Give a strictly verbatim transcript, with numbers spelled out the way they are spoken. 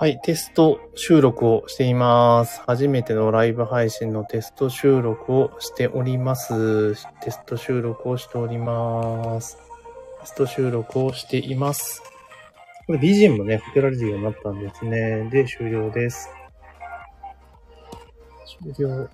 はい、テスト収録をしています。初めてのライブ配信のテスト収録をしております。テスト収録をしております。テスト収録をしています。これ ビージーエム もね、かけられるようになったんですね。で、終了です。終了。